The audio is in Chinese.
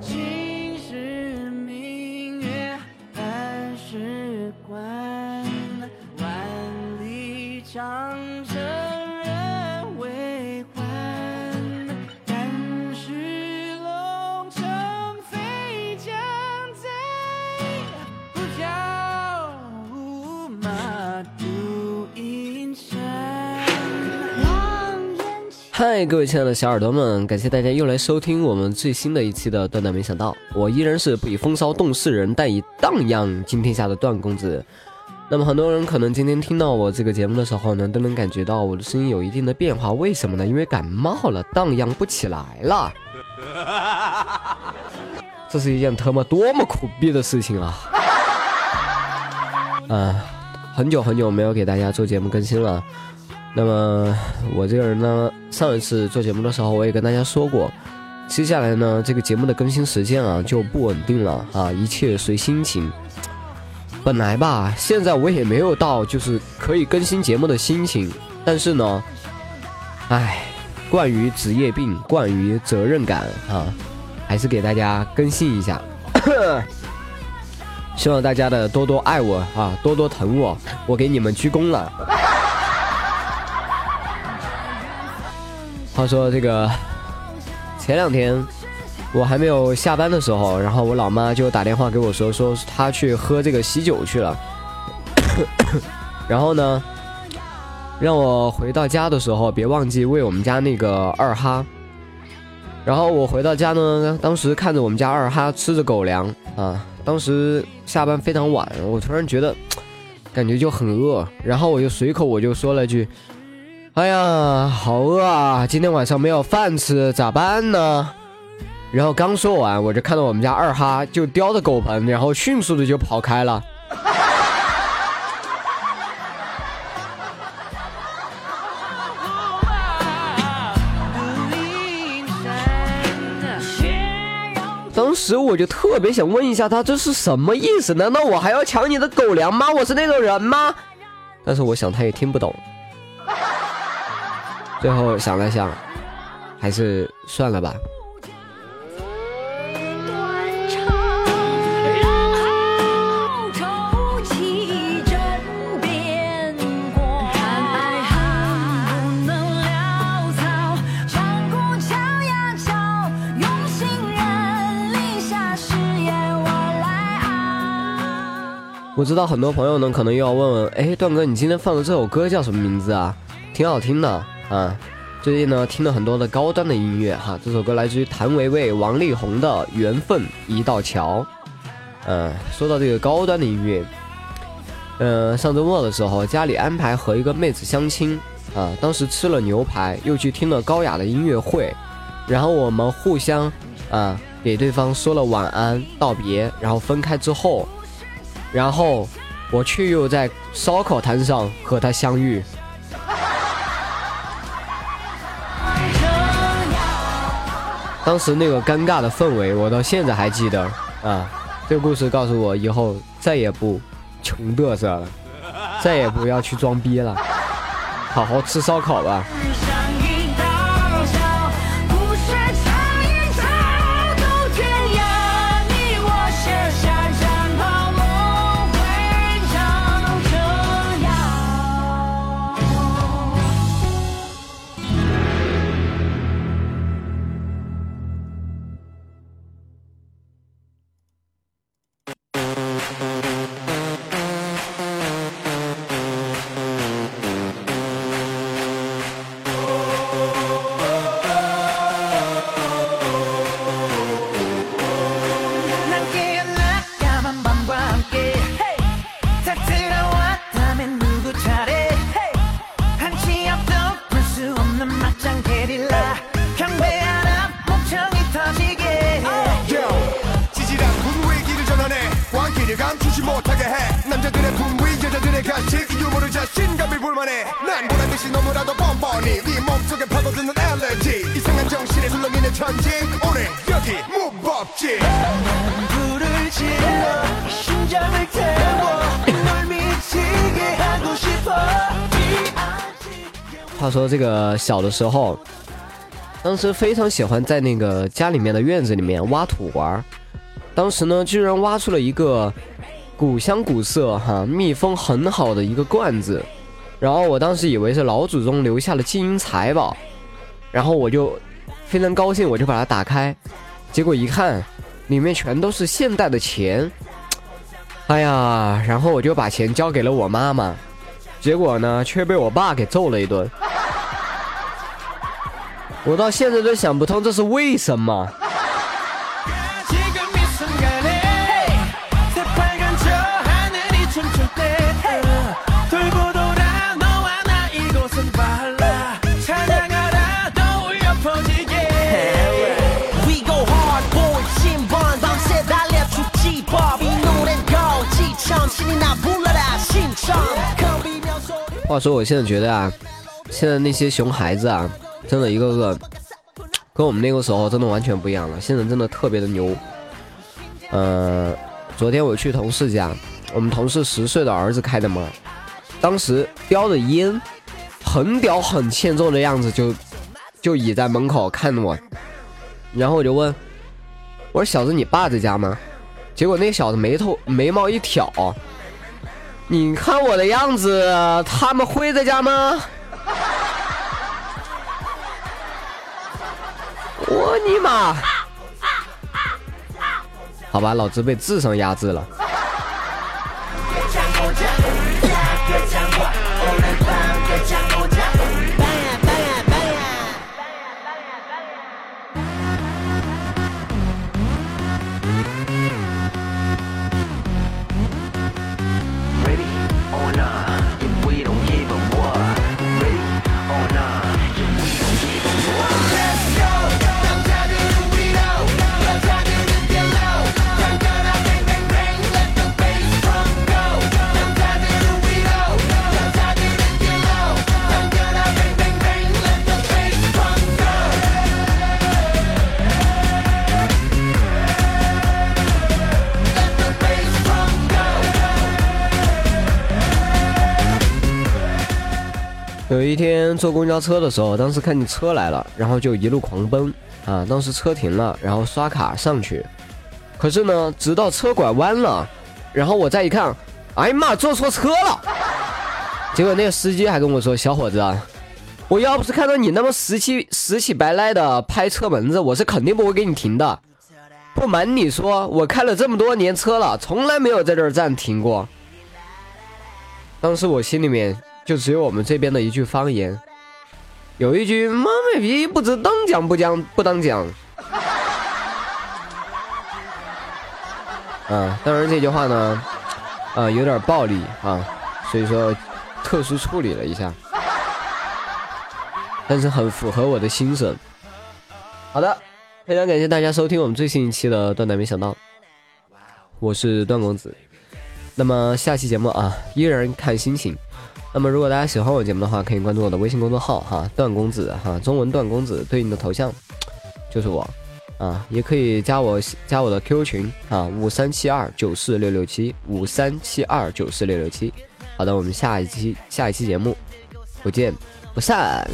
情是明月，爱是关，万里长城人未还。但是龙城飞将在，不教胡马度阴山。嗨，各位亲爱的小耳朵们，感谢大家又来收听我们最新的一期的段段没想到，我依然是不以风骚动世人，但以荡漾惊天下的段公子。那么很多人可能今天听到我这个节目的时候呢，都能感觉到我的声音有一定的变化，为什么呢？因为感冒了，荡漾不起来了。这是一件他妈多么苦逼的事情啊！很久没有给大家做节目更新了。那么我这个人呢，上一次做节目的时候我也跟大家说过，接下来呢这个节目的更新时间啊就不稳定了啊，一切随心情。本来吧，现在我也没有到就是可以更新节目的心情，但是呢，惯于职业病，惯于责任感啊，还是给大家更新一下。希望大家的多多爱我啊，多多疼我，我给你们鞠躬了。话说这个前两天我还没有下班的时候，然后我老妈就打电话给我说她去喝这个喜酒去了。然后呢让我回到家的时候别忘记喂我们家那个二哈。然后我回到家呢，当时看着我们家二哈吃着狗粮啊，当时下班非常晚，我突然觉得感觉就很饿，然后我就随口说了一句，哎呀好饿啊，今天晚上没有饭吃咋办呢？然后刚说完，我就看到我们家二哈就叼着狗盆，然后迅速的就跑开了。当时我就特别想问一下他，这是什么意思？难道我还要抢你的狗粮吗？我是那种人吗？但是我想他也听不懂，最后想了想，还是算了吧。我知道很多朋友呢，可能又要问，哎，段哥，你今天放的这首歌叫什么名字啊？挺好听的啊！最近呢，听了很多的高端的音乐哈。这首歌来自于谭维维、王力宏的《缘分一道桥》。说到这个高端的音乐，上周末的时候，家里安排和一个妹子相亲啊，当时吃了牛排，又去听了高雅的音乐会，然后我们互相啊给对方说了晚安、道别，然后分开之后。然后我却又在烧烤摊上和他相遇。当时那个尴尬的氛围我到现在还记得啊！这个故事告诉我，以后再也不穷嘚瑟了，再也不要去装逼了，好好吃烧烤吧。话说这个小的时候，当时非常喜欢在那个家里面的院子里面挖土玩，当时呢居然挖出了一个古香古色密封很好的一个罐子，然后我当时以为是老祖宗留下了金银财宝，然后我就非常高兴，我就把它打开，结果一看里面全都是现代的钱，哎呀，然后我就把钱交给了我妈妈，结果呢却被我爸给揍了一顿。我到现在都想不通这是为什么。话说我现在觉得啊，现在那些熊孩子啊，真的一个个跟我们那个时候真的完全不一样了，现在真的特别的牛。昨天我去同事家，我们同事10岁的儿子开的嘛，当时叼着烟很屌很欠揍的样子，就倚在门口看着我，然后我就问，我说小子你爸在家吗？结果那小子眉毛一挑，你看我的样子他们会在家吗？我尼玛，好吧，老子被智商压制了。有一天坐公交车的时候，当时看见车来了，然后就一路狂奔啊！当时车停了，然后刷卡上去，可是呢，直到车拐弯了，然后我再一看，哎妈，坐错车了。结果那个司机还跟我说：“小伙子，我要不是看到你那么死乞白赖的拍车门子，我是肯定不会给你停的。不瞒你说，我开了这么多年车了，从来没有在这儿站停过。”当时我心里面。就只有我们这边的一句方言，有一句妈卖逼不知当讲不当讲啊，当然这句话呢啊有点暴力啊，所以说特殊处理了一下，但是很符合我的心声。好的，非常感谢大家收听我们最新一期的段仔没想到，我是段公子。那么下期节目啊依然看心情，那么如果大家喜欢我节目的话，可以关注我的微信公众号哈，段公子哈，中文段公子，对应的头像就是我啊，也可以加我的 QQ 群啊，537294667537294667。好的，我们下一期节目不见不散。